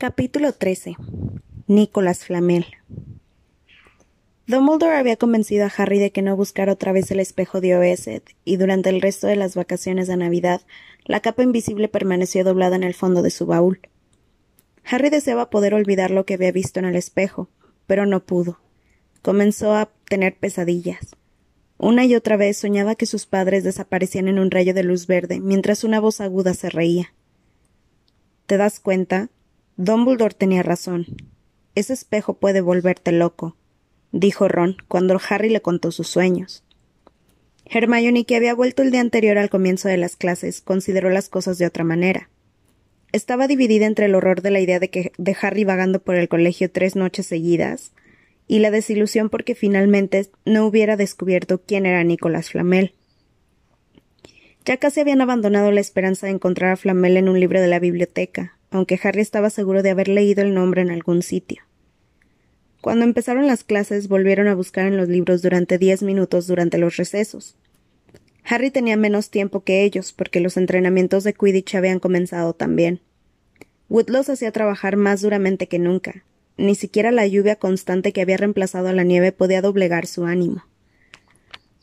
Capítulo 13. Nicolas Flamel. Dumbledore había convencido a Harry de que no buscara otra vez el espejo de Oeset, y durante el resto de las vacaciones de Navidad, la capa invisible permaneció doblada en el fondo de su baúl. Harry deseaba poder olvidar lo que había visto en el espejo, pero no pudo. Comenzó a tener pesadillas. Una y otra vez soñaba que sus padres desaparecían en un rayo de luz verde, mientras una voz aguda se reía. ¿Te das cuenta? Dumbledore tenía razón. Ese espejo puede volverte loco, dijo Ron cuando Harry le contó sus sueños. Hermione, que había vuelto el día anterior al comienzo de las clases, consideró las cosas de otra manera. Estaba dividida entre el horror de la idea de Harry vagando por el colegio 3 noches seguidas y la desilusión porque finalmente no hubiera descubierto quién era Nicolas Flamel. Ya casi habían abandonado la esperanza de encontrar a Flamel en un libro de la biblioteca, aunque Harry estaba seguro de haber leído el nombre en algún sitio. Cuando empezaron las clases, volvieron a buscar en los libros durante 10 minutos durante los recesos. Harry tenía menos tiempo que ellos, porque los entrenamientos de Quidditch habían comenzado también. Woodlaw hacía trabajar más duramente que nunca. Ni siquiera la lluvia constante que había reemplazado a la nieve podía doblegar su ánimo.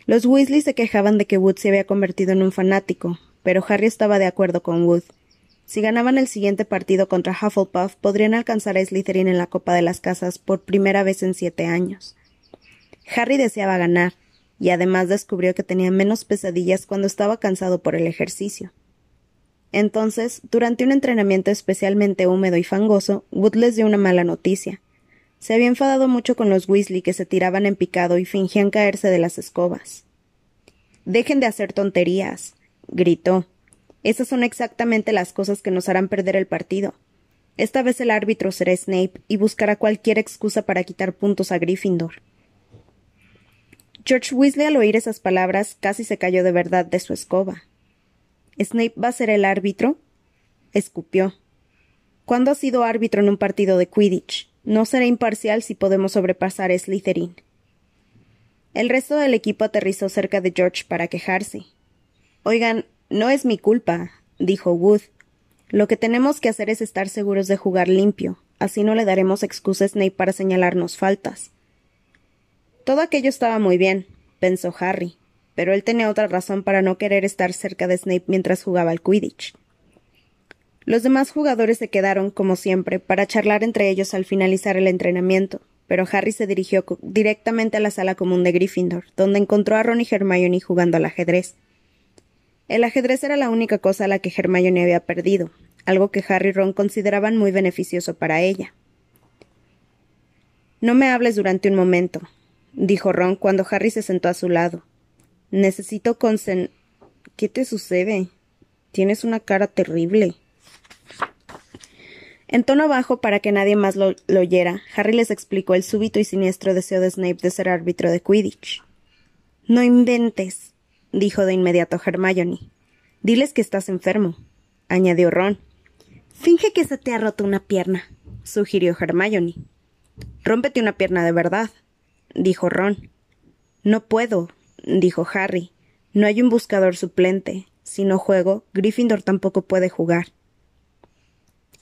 Los Weasley se quejaban de que Wood se había convertido en un fanático, pero Harry estaba de acuerdo con Wood. Si ganaban el siguiente partido contra Hufflepuff, podrían alcanzar a Slytherin en la Copa de las Casas por primera vez en 7 años. Harry deseaba ganar, y además descubrió que tenía menos pesadillas cuando estaba cansado por el ejercicio. Entonces, durante un entrenamiento especialmente húmedo y fangoso, Wood les dio una mala noticia. Se había enfadado mucho con los Weasley, que se tiraban en picado y fingían caerse de las escobas. «Dejen de hacer tonterías», gritó. Esas son exactamente las cosas que nos harán perder el partido. Esta vez el árbitro será Snape y buscará cualquier excusa para quitar puntos a Gryffindor. George Weasley, al oír esas palabras, casi se cayó de verdad de su escoba. ¿Snape va a ser el árbitro? Escupió. ¿Cuándo ha sido árbitro en un partido de Quidditch? No será imparcial si podemos sobrepasar a Slytherin. El resto del equipo aterrizó cerca de George para quejarse. Oigan, no es mi culpa, dijo Wood. Lo que tenemos que hacer es estar seguros de jugar limpio. Así no le daremos excusa a Snape para señalarnos faltas. Todo aquello estaba muy bien, pensó Harry, pero él tenía otra razón para no querer estar cerca de Snape mientras jugaba al Quidditch. Los demás jugadores se quedaron, como siempre, para charlar entre ellos al finalizar el entrenamiento, pero Harry se dirigió directamente a la sala común de Gryffindor, donde encontró a Ron y Hermione jugando al ajedrez. El ajedrez era la única cosa a la que Hermione había perdido, algo que Harry y Ron consideraban muy beneficioso para ella. «No me hables durante un momento», dijo Ron cuando Harry se sentó a su lado. «Necesito ¿Qué te sucede? Tienes una cara terrible». En tono bajo para que nadie más lo oyera, Harry les explicó el súbito y siniestro deseo de Snape de ser árbitro de Quidditch. «No inventes», dijo de inmediato Hermione. «Diles que estás enfermo», añadió Ron. «Finge que se te ha roto una pierna», sugirió Hermione. «Rómpete una pierna de verdad», dijo Ron. «No puedo», dijo Harry. «No hay un buscador suplente. Si no juego, Gryffindor tampoco puede jugar».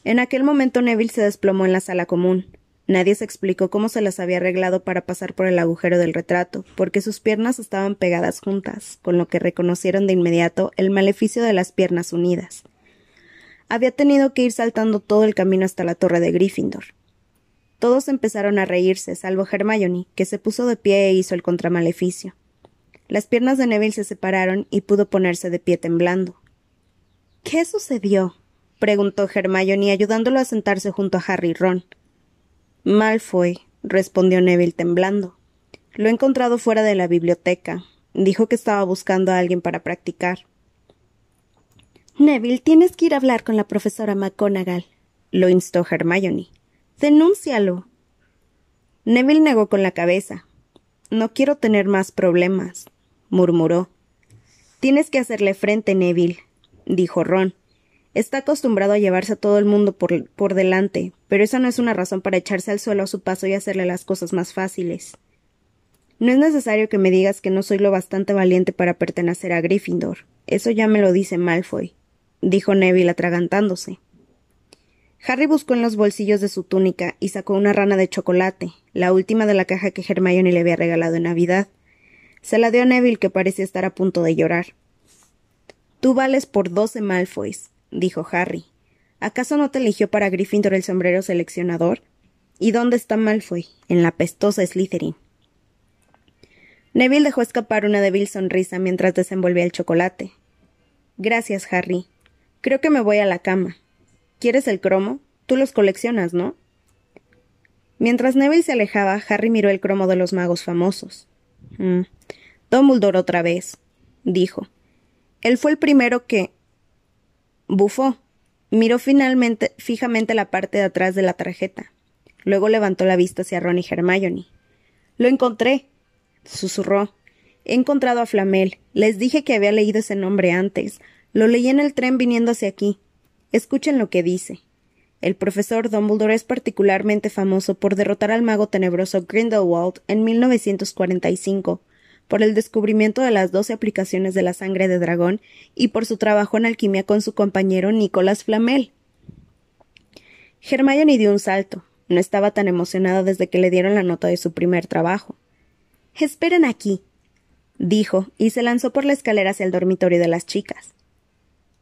En aquel momento Neville se desplomó en la sala común. Nadie se explicó cómo se las había arreglado para pasar por el agujero del retrato, porque sus piernas estaban pegadas juntas, con lo que reconocieron de inmediato el maleficio de las piernas unidas. Había tenido que ir saltando todo el camino hasta la torre de Gryffindor. Todos empezaron a reírse, salvo Hermione, que se puso de pie e hizo el contramaleficio. Las piernas de Neville se separaron y pudo ponerse de pie temblando. «¿Qué sucedió?», preguntó Hermione, ayudándolo a sentarse junto a Harry y Ron. «Malfoy», respondió Neville temblando. «Lo he encontrado fuera de la biblioteca. Dijo que estaba buscando a alguien para practicar». «Neville, tienes que ir a hablar con la profesora McGonagall», lo instó Hermione. «Denúncialo». Neville negó con la cabeza. «No quiero tener más problemas», murmuró. «Tienes que hacerle frente, Neville», dijo Ron. «Está acostumbrado a llevarse a todo el mundo por delante, pero esa no es una razón para echarse al suelo a su paso y hacerle las cosas más fáciles. No es necesario que me digas que no soy lo bastante valiente para pertenecer a Gryffindor. Eso ya me lo dice Malfoy», dijo Neville atragantándose. Harry buscó en los bolsillos de su túnica y sacó una rana de chocolate, la última de la caja que Hermione le había regalado en Navidad. Se la dio a Neville, que parecía estar a punto de llorar. «Tú vales por 12 Malfoys», dijo Harry. «¿Acaso no te eligió para Gryffindor el sombrero seleccionador? ¿Y dónde está Malfoy? En la pestosa Slytherin». Neville dejó escapar una débil sonrisa mientras desenvolvía el chocolate. «Gracias, Harry. Creo que me voy a la cama. ¿Quieres el cromo? Tú los coleccionas, ¿no?». Mientras Neville se alejaba, Harry miró el cromo de los magos famosos. «Dumbledore otra vez», dijo. «Él fue el primero que...». Bufó. Miró fijamente la parte de atrás de la tarjeta. Luego levantó la vista hacia Ron y Hermione. «Lo encontré», susurró. «He encontrado a Flamel. Les dije que había leído ese nombre antes. Lo leí en el tren viniendo hacia aquí. Escuchen lo que dice. El profesor Dumbledore es particularmente famoso por derrotar al mago tenebroso Grindelwald en 1945, por el descubrimiento de las 12 aplicaciones de la sangre de dragón y por su trabajo en alquimia con su compañero Nicolas Flamel». Hermione dio un salto. No estaba tan emocionada desde que le dieron la nota de su primer trabajo. «Esperen aquí», dijo, y se lanzó por la escalera hacia el dormitorio de las chicas.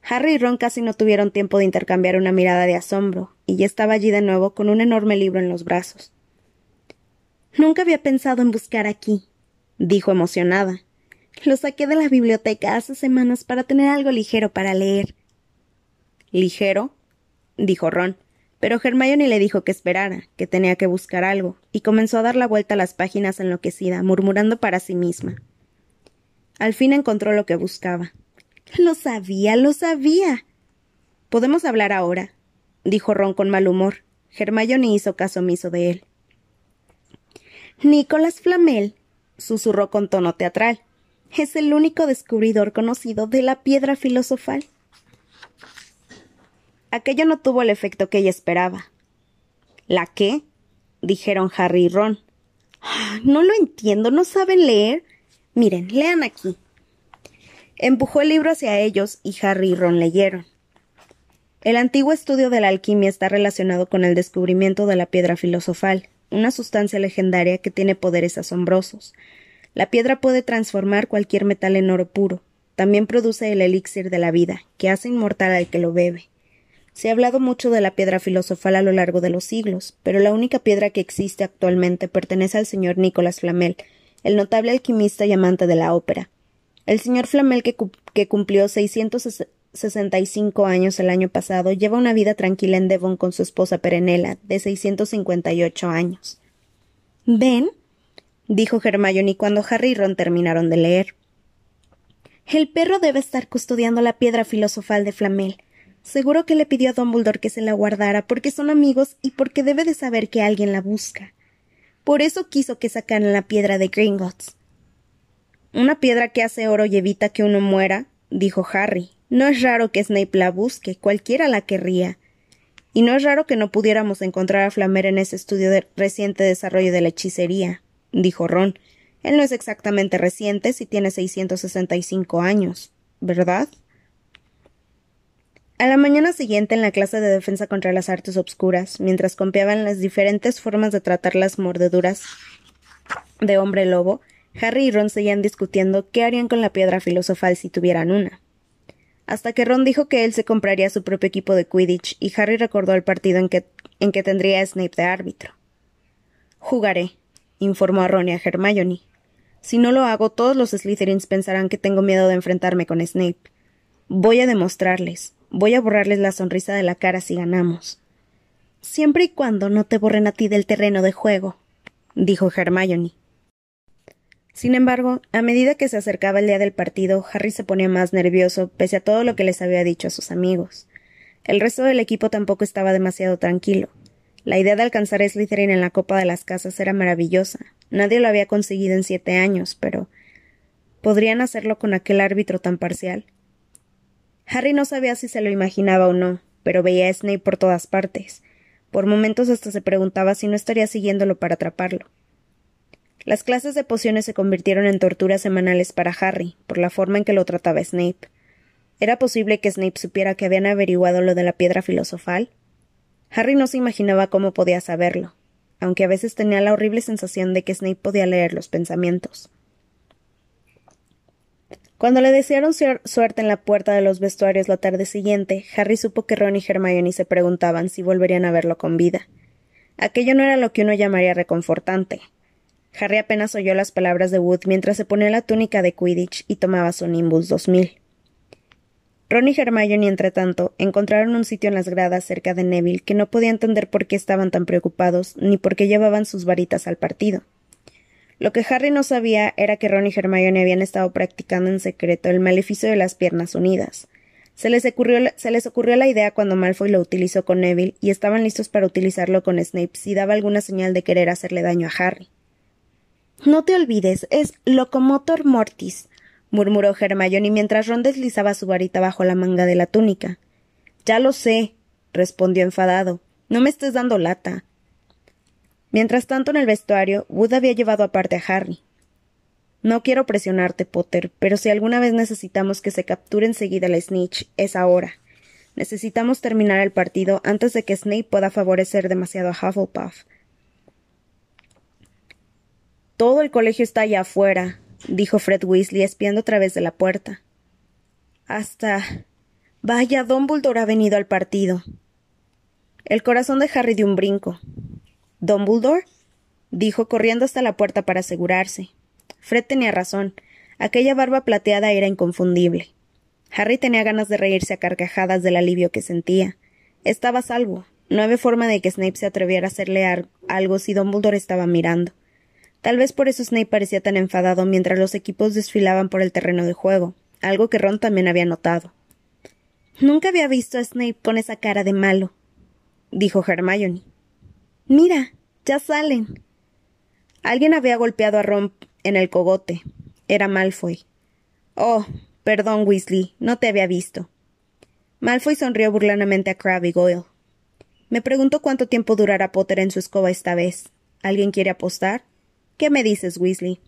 Harry y Ron casi no tuvieron tiempo de intercambiar una mirada de asombro, y ya estaba allí de nuevo con un enorme libro en los brazos. «Nunca había pensado en buscar aquí», dijo emocionada. «Lo saqué de la biblioteca hace semanas para tener algo ligero para leer». «¿Ligero?», dijo Ron, pero Hermione le dijo que esperara, que tenía que buscar algo, y comenzó a dar la vuelta a las páginas enloquecida, murmurando para sí misma. Al fin encontró lo que buscaba. «¡Lo sabía, lo sabía!». «¿Podemos hablar ahora?», dijo Ron con mal humor. Hermione hizo caso omiso de él. «Nicolas Flamel», susurró con tono teatral, «es el único descubridor conocido de la piedra filosofal». Aquello no tuvo el efecto que ella esperaba. «¿La qué?», dijeron Harry y Ron. «No lo entiendo, no saben leer. Miren, lean aquí». Empujó el libro hacia ellos y Harry y Ron leyeron. «El antiguo estudio de la alquimia está relacionado con el descubrimiento de la piedra filosofal, una sustancia legendaria que tiene poderes asombrosos. La piedra puede transformar cualquier metal en oro puro. También produce el elixir de la vida, que hace inmortal al que lo bebe. Se ha hablado mucho de la piedra filosofal a lo largo de los siglos, pero la única piedra que existe actualmente pertenece al señor Nicolas Flamel, el notable alquimista y amante de la ópera. El señor Flamel, que cumplió 665 años el año pasado, lleva una vida tranquila en Devon con su esposa Perenela, de 658 años». «¿Ven?», dijo Hermione cuando Harry y Ron terminaron de leer. «El perro debe estar custodiando la piedra filosofal de Flamel. Seguro que le pidió a Dumbledore que se la guardara porque son amigos y porque debe de saber que alguien la busca. Por eso quiso que sacaran la piedra de Gringotts». «Una piedra que hace oro y evita que uno muera», dijo Harry. «No es raro que Snape la busque, cualquiera la querría. Y no es raro que no pudiéramos encontrar a Flamel en ese estudio de reciente desarrollo de la hechicería», dijo Ron. «Él no es exactamente reciente si tiene 665 años, ¿verdad?». A la mañana siguiente, en la clase de defensa contra las artes obscuras, mientras copiaban las diferentes formas de tratar las mordeduras de hombre lobo, Harry y Ron seguían discutiendo qué harían con la piedra filosofal si tuvieran una. Hasta que Ron dijo que él se compraría su propio equipo de Quidditch y Harry recordó el partido en que tendría a Snape de árbitro. «Jugaré», informó a Ron y a Hermione. «Si no lo hago, todos los Slytherins pensarán que tengo miedo de enfrentarme con Snape. Voy a demostrarles. Voy a borrarles la sonrisa de la cara si ganamos». «Siempre y cuando no te borren a ti del terreno de juego», dijo Hermione. Sin embargo, a medida que se acercaba el día del partido, Harry se ponía más nervioso, pese a todo lo que les había dicho a sus amigos. El resto del equipo tampoco estaba demasiado tranquilo. La idea de alcanzar a Slytherin en la Copa de las Casas era maravillosa. Nadie lo había conseguido en 7 años, pero ¿podrían hacerlo con aquel árbitro tan parcial? Harry no sabía si se lo imaginaba o no, pero veía a Snape por todas partes. Por momentos hasta se preguntaba si no estaría siguiéndolo para atraparlo. Las clases de pociones se convirtieron en torturas semanales para Harry, por la forma en que lo trataba Snape. ¿Era posible que Snape supiera que habían averiguado lo de la piedra filosofal? Harry no se imaginaba cómo podía saberlo, aunque a veces tenía la horrible sensación de que Snape podía leer los pensamientos. Cuando le desearon suerte en la puerta de los vestuarios la tarde siguiente, Harry supo que Ron y Hermione se preguntaban si volverían a verlo con vida. Aquello no era lo que uno llamaría reconfortante. Harry apenas oyó las palabras de Wood mientras se ponía la túnica de Quidditch y tomaba su Nimbus 2000. Ron y Hermione, entretanto, encontraron un sitio en las gradas cerca de Neville que no podía entender por qué estaban tan preocupados ni por qué llevaban sus varitas al partido. Lo que Harry no sabía era que Ron y Hermione habían estado practicando en secreto el maleficio de las piernas unidas. Se les ocurrió la idea cuando Malfoy lo utilizó con Neville y estaban listos para utilizarlo con Snape si daba alguna señal de querer hacerle daño a Harry. —No te olvides, es locomotor mortis —murmuró Hermione mientras Ron deslizaba su varita bajo la manga de la túnica. —Ya lo sé —respondió enfadado—, no me estés dando lata. Mientras tanto, en el vestuario, Wood había llevado aparte a Harry. —No quiero presionarte, Potter, pero si alguna vez necesitamos que se capture enseguida la Snitch, es ahora. Necesitamos terminar el partido antes de que Snape pueda favorecer demasiado a Hufflepuff. —Todo el colegio está allá afuera —dijo Fred Weasley espiando a través de la puerta—. Hasta... Vaya, Dumbledore ha venido al partido. El corazón de Harry dio un brinco. —¿Dumbledore? —dijo, corriendo hasta la puerta para asegurarse. Fred tenía razón. Aquella barba plateada era inconfundible. Harry tenía ganas de reírse a carcajadas del alivio que sentía. Estaba a salvo. No había forma de que Snape se atreviera a hacerle algo si Dumbledore estaba mirando. Tal vez por eso Snape parecía tan enfadado mientras los equipos desfilaban por el terreno de juego, algo que Ron también había notado. —Nunca había visto a Snape con esa cara de malo —dijo Hermione—. —Mira, ya salen. Alguien había golpeado a Ron en el cogote. Era Malfoy. —Oh, perdón, Weasley, no te había visto. Malfoy sonrió burlonamente a Crabbe y Goyle. —Me pregunto cuánto tiempo durará Potter en su escoba esta vez. ¿Alguien quiere apostar? —¿Qué me dices, Weasley?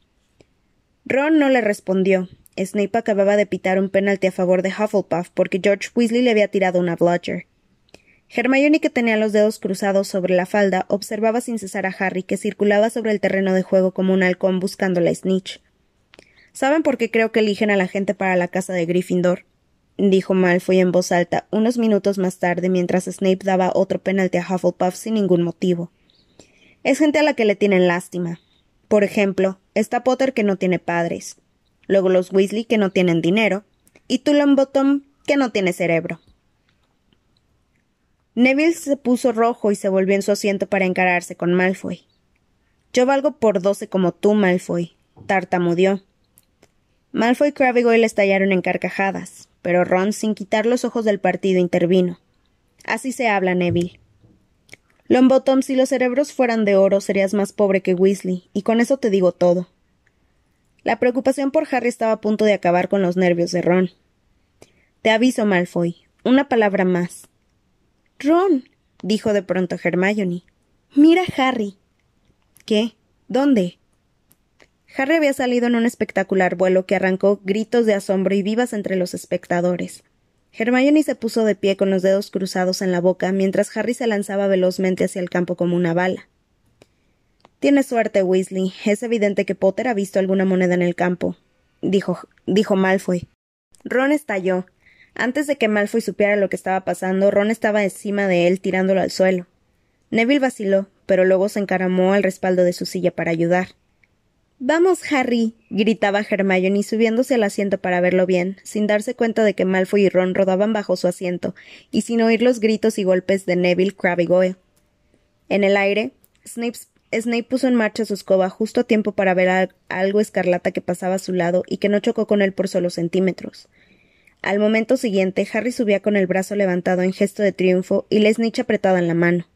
Ron no le respondió. Snape acababa de pitar un penalti a favor de Hufflepuff porque George Weasley le había tirado una bludger. Hermione, que tenía los dedos cruzados sobre la falda, observaba sin cesar a Harry, que circulaba sobre el terreno de juego como un halcón buscando la Snitch. —¿Saben por qué creo que eligen a la gente para la casa de Gryffindor? —dijo Malfoy en voz alta unos minutos más tarde mientras Snape daba otro penalti a Hufflepuff sin ningún motivo. —Es gente a la que le tienen lástima. Por ejemplo, está Potter, que no tiene padres, luego los Weasley, que no tienen dinero, y Tullumbottom, que no tiene cerebro. Neville se puso rojo y se volvió en su asiento para encararse con Malfoy. —Yo valgo por 12 como tú, Malfoy —tartamudeó. Malfoy, Crabbe y Goyle estallaron en carcajadas, pero Ron, sin quitar los ojos del partido, intervino. —Así se habla, Neville. —Longbottom, si los cerebros fueran de oro, serías más pobre que Weasley, y con eso te digo todo. La preocupación por Harry estaba a punto de acabar con los nervios de Ron. —Te aviso, Malfoy, una palabra más. —Ron —dijo de pronto Hermione—, mira a Harry. —¿Qué? ¿Dónde? Harry había salido en un espectacular vuelo que arrancó gritos de asombro y vivas entre los espectadores. Hermione se puso de pie con los dedos cruzados en la boca mientras Harry se lanzaba velozmente hacia el campo como una bala. —Tienes suerte, Weasley. Es evidente que Potter ha visto alguna moneda en el campo —dijo Malfoy. Ron estalló. Antes de que Malfoy supiera lo que estaba pasando, Ron estaba encima de él, tirándolo al suelo. Neville vaciló, pero luego se encaramó al respaldo de su silla para ayudar. —¡Vamos, Harry! —gritaba Hermione, subiéndose al asiento para verlo bien, sin darse cuenta de que Malfoy y Ron rodaban bajo su asiento, y sin oír los gritos y golpes de Neville, Crabbe y Goyle. En el aire, Snape puso en marcha su escoba justo a tiempo para ver algo escarlata que pasaba a su lado y que no chocó con él por solo centímetros. Al momento siguiente, Harry subía con el brazo levantado en gesto de triunfo y la Snitch apretada en la mano.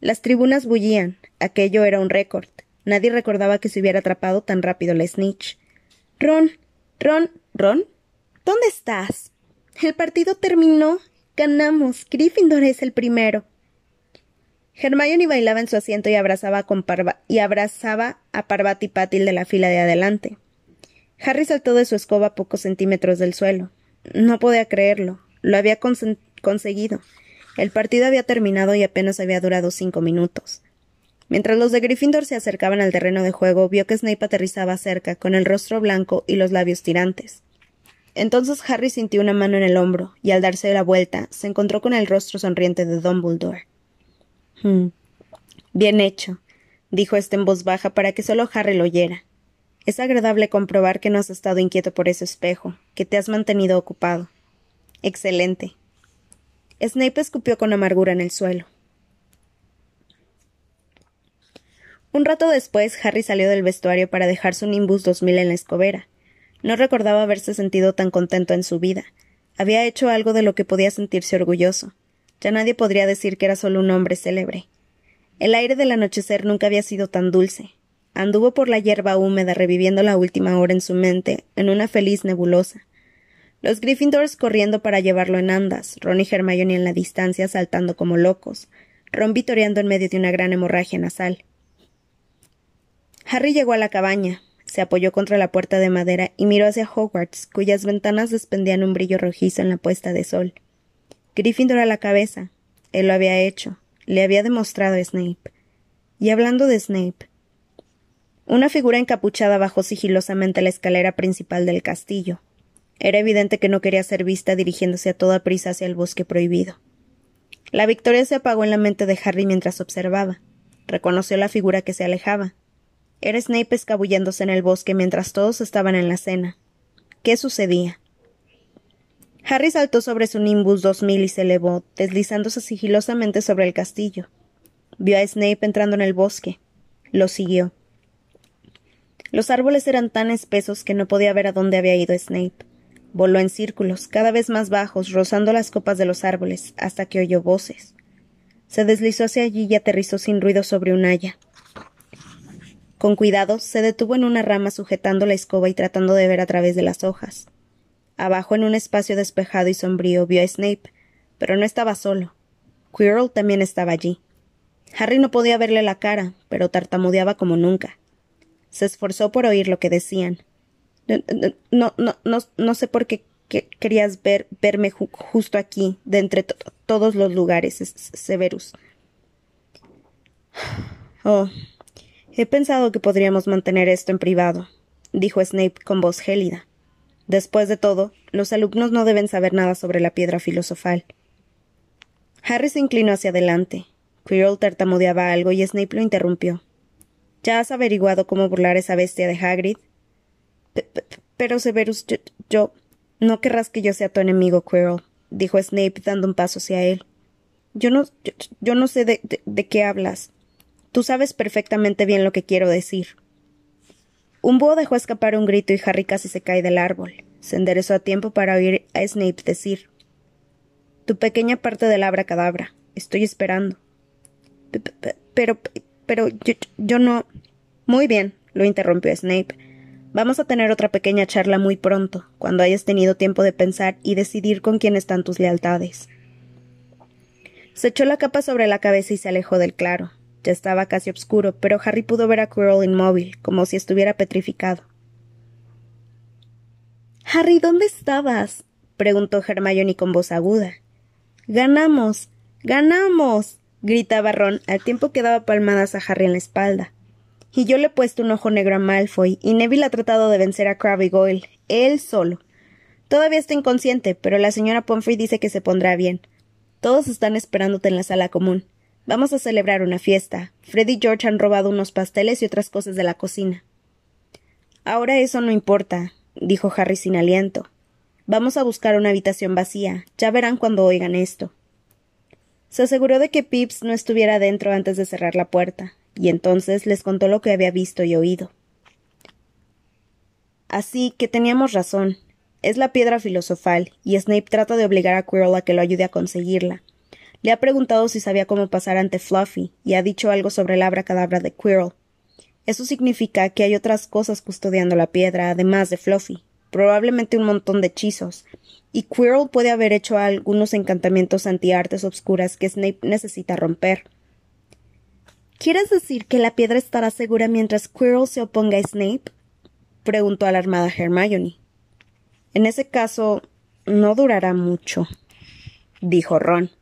Las tribunas bullían. Aquello era un récord. Nadie recordaba que se hubiera atrapado tan rápido la Snitch. —Ron, ¿dónde estás? El partido terminó. Ganamos. Gryffindor es el primero. Hermione bailaba en su asiento y abrazaba a Parvati Patil de la fila de adelante. Harry saltó de su escoba a pocos centímetros del suelo. No podía creerlo. Lo había conseguido. El partido había terminado y apenas había durado 5 minutos. Mientras los de Gryffindor se acercaban al terreno de juego, vio que Snape aterrizaba cerca, con el rostro blanco y los labios tirantes. Entonces Harry sintió una mano en el hombro, y al darse la vuelta, se encontró con el rostro sonriente de Dumbledore. «Bien hecho», dijo este en voz baja para que solo Harry lo oyera. «Es agradable comprobar que no has estado inquieto por ese espejo, que te has mantenido ocupado. Excelente». Snape escupió con amargura en el suelo. Un rato después, Harry salió del vestuario para dejar su Nimbus 2000 en la escobera. No recordaba haberse sentido tan contento en su vida. Había hecho algo de lo que podía sentirse orgulloso. Ya nadie podría decir que era solo un hombre célebre. El aire del anochecer nunca había sido tan dulce. Anduvo por la hierba húmeda reviviendo la última hora en su mente, en una feliz nebulosa. Los Gryffindors corriendo para llevarlo en andas, Ron y Hermione en la distancia saltando como locos, Ron vitoreando en medio de una gran hemorragia nasal. Harry llegó a la cabaña, se apoyó contra la puerta de madera y miró hacia Hogwarts, cuyas ventanas despendían un brillo rojizo en la puesta de sol. Gryffindor a la cabeza. Él lo había hecho. Le había demostrado a Snape. Y hablando de Snape... Una figura encapuchada bajó sigilosamente la escalera principal del castillo. Era evidente que no quería ser vista dirigiéndose a toda prisa hacia el bosque prohibido. La victoria se apagó en la mente de Harry mientras observaba. Reconoció la figura que se alejaba. Era Snape escabulléndose en el bosque mientras todos estaban en la cena. ¿Qué sucedía? Harry saltó sobre su Nimbus 2000 y se elevó, deslizándose sigilosamente sobre el castillo. Vio a Snape entrando en el bosque. Lo siguió. Los árboles eran tan espesos que no podía ver a dónde había ido Snape. Voló en círculos, cada vez más bajos, rozando las copas de los árboles, hasta que oyó voces. Se deslizó hacia allí y aterrizó sin ruido sobre un haya. Con cuidado, se detuvo en una rama sujetando la escoba y tratando de ver a través de las hojas. Abajo, en un espacio despejado y sombrío, vio a Snape, pero no estaba solo. Quirrell también estaba allí. Harry no podía verle la cara, pero tartamudeaba como nunca. Se esforzó por oír lo que decían. No sé por qué querías verme justo aquí, de entre todos los lugares, Severus. Oh... «He pensado que podríamos mantener esto en privado», dijo Snape con voz gélida. «Después de todo, los alumnos no deben saber nada sobre la piedra filosofal». Harry se inclinó hacia adelante. Quirrell tartamudeaba algo y Snape lo interrumpió. «¿Ya has averiguado cómo burlar esa bestia de Hagrid?» «Pero, Severus, yo... No querrás que yo sea tu enemigo, Quirrell», dijo Snape dando un paso hacia él. «Yo no sé de qué hablas». Tú sabes perfectamente bien lo que quiero decir. Un búho dejó escapar un grito y Harry casi se cae del árbol. Se enderezó a tiempo para oír a Snape decir: Tu pequeña parte del abracadabra. Estoy esperando. Pero yo no... Muy bien, lo interrumpió Snape. Vamos a tener otra pequeña charla muy pronto, cuando hayas tenido tiempo de pensar y decidir con quién están tus lealtades. Se echó la capa sobre la cabeza y se alejó del claro. Ya estaba casi oscuro, pero Harry pudo ver a Quirrell inmóvil, como si estuviera petrificado. —Harry, ¿dónde estabas? —preguntó Hermione con voz aguda. —¡Ganamos! ¡Ganamos! —gritaba Ron, al tiempo que daba palmadas a Harry en la espalda. —Y yo le he puesto un ojo negro a Malfoy, y Neville ha tratado de vencer a Crabbe y Goyle, él solo. Todavía está inconsciente, pero la señora Pomfrey dice que se pondrá bien. Todos están esperándote en la sala común. Vamos a celebrar una fiesta. Fred y George han robado unos pasteles y otras cosas de la cocina. Ahora eso no importa, dijo Harry sin aliento. Vamos a buscar una habitación vacía. Ya verán cuando oigan esto. Se aseguró de que Pips no estuviera dentro antes de cerrar la puerta, y entonces les contó lo que había visto y oído. Así que teníamos razón. Es la piedra filosofal, y Snape trata de obligar a Quirrell a que lo ayude a conseguirla. Le ha preguntado si sabía cómo pasar ante Fluffy, y ha dicho algo sobre el abracadabra de Quirrell. Eso significa que hay otras cosas custodiando la piedra, además de Fluffy, probablemente un montón de hechizos, y Quirrell puede haber hecho algunos encantamientos antiartes obscuras que Snape necesita romper. —¿Quieres decir que la piedra estará segura mientras Quirrell se oponga a Snape? —preguntó alarmada Hermione. —En ese caso, no durará mucho —dijo Ron—.